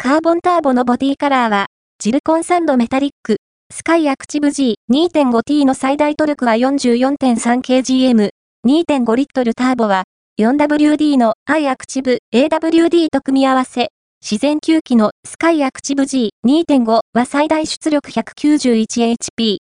カーボンターボのボディカラーは、ジルコンサンドメタリック、スカイアクティブ G2.5T の最大トルクは 44.3kgm、2.5 リットルターボは、4WD のハイアクティブ AWD と組み合わせ、自然吸気のスカイアクティブ G2.5 は最大出力 191HP。